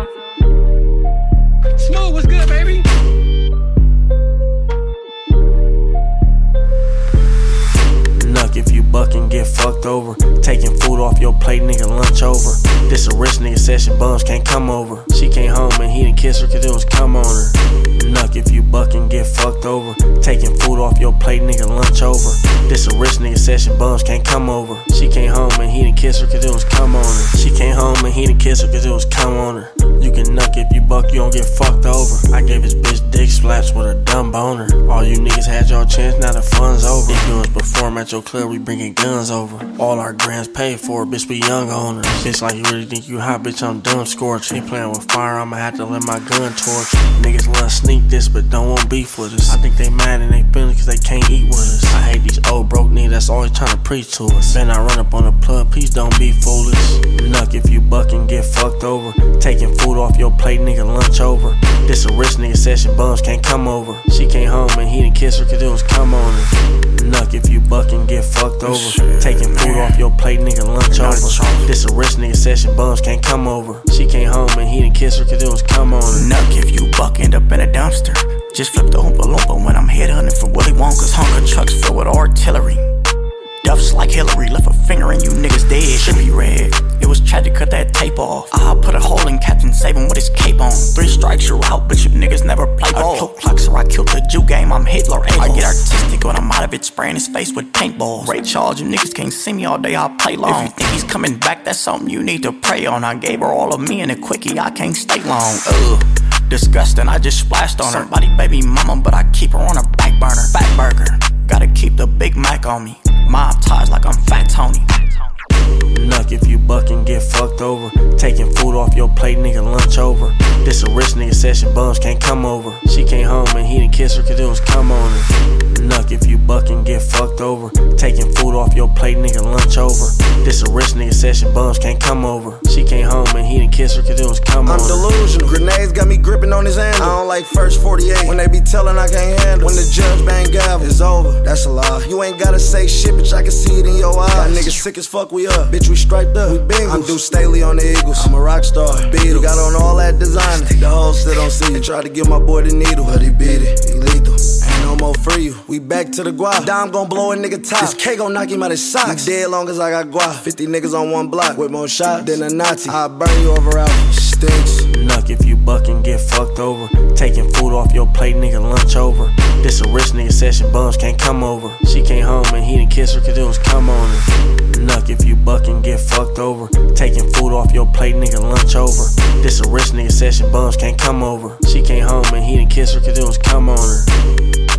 all. Smooth, what's good, baby? Nuck if you buck and get fucked over. Taking food off your plate, nigga, lunch over. This a rich nigga session, bums can't come over. She came home and he didn't kiss her cause it was come on her. Nuck if you buck and get fucked over. Taking food off your plate, nigga, lunch over. This a rich nigga session, bums can't come over. She came home and he didn't kiss her cause it was come on her. She came home and he didn't kiss her cause it was come on her. You can nuck if you buck, you don't get fucked over. I gave his bitch dick slaps with a dumb boner. All you niggas had your chance, now the fun's over. If you was perform at your club, we bringing guns over. All our grams paid for, bitch, we young owners. Bitch like you really think you hot, bitch, I'm dumb scorched. Ain't playing with fire, I'ma have to let my gun torch. Niggas love sneak this, but don't want beef with us. I think they mad and they feelin' cause they can't eat with us. I hate these old broke niggas that's always trying to preach to us. Then I run up on the plug, please don't be foolish. Nuck if you buck and get fucked over. Taking food off your plate, nigga, lunch over. This a rich nigga session, bums can't come over. She came home and he didn't kiss her cause it was come on her. Nuck if you buck and get fucked over. Shit, taking food off your plate, nigga, lunch over. This a rich nigga session, bums can't come over. She came home and he didn't kiss her cause it was come on her. Nuck if you buck, end up in a dumpster. Just flip the Oompa Loompa when I'm headhunting for Willy Wonka's. Honker trucks filled with artillery. Duffs like Hillary, left a finger and you niggas dead. Should be red, it was tragic, cut that tape off. I put a hole in Captain Saban with his cape on. 3 strikes, you're out, but you niggas never play ball. I killed clocks or I killed the Jew game, I'm Hitler Angels. I get artistic when I'm out of it, spraying his face with paintballs. Ray Charles, you niggas can't see me all day, I play long. If you think he's coming back, that's something you need to pray on. I gave her all of me in a quickie, I can't stay long. Disgusting, I just splashed on her. Somebody baby mama, but I keep her on a back burner. Fat burger, gotta keep the Big Mac on me. Mob ties like I'm Fat Tony. Nuck if you buck and get fucked over. Taking food off your plate, nigga, lunch over. This a rich nigga session, bums can't come over. She came home and he didn't kiss her cause it was come on her. Nuck if you buck and get fucked over. Taking food off your plate, nigga, lunch over. This a rich nigga session, bums can't come over. She came home and he didn't kiss her cause it was come on her. I'm delusional, grenades got me gripping on his handle. I don't like first 48, when they be telling I can't handle. When the judge bang gavel, it's over, that's a lie. You ain't gotta say shit, bitch, I can see it in your eyes. Got niggas sick as fuck, we up. Bitch, we striped up, we Bengals. I'm Duce Staley on the Eagles, I'm a rock star. Beatles, you got on all that design. The hoes still don't see you. Try to give my boy the needle, but he beat it, he lethal. Ain't no more free you, we back to the guap. Dime gon' blow a nigga top, this K gon' knock him out his socks. You dead long as I got guap. 50 niggas on one block, with more shots than a Nazi. I'll burn you over out, stinks. Nuck if you buck and get fucked over. Taking food off your plate, nigga, lunch over. This a rich nigga session, bums can't come over. She came home and he didn't kiss her cause it was come on her. Nuck if you buck and get fucked over. Taking food off your plate, nigga, lunch over. This a rich nigga session, bums can't come over. She came home and he didn't kiss her cause it was come on her.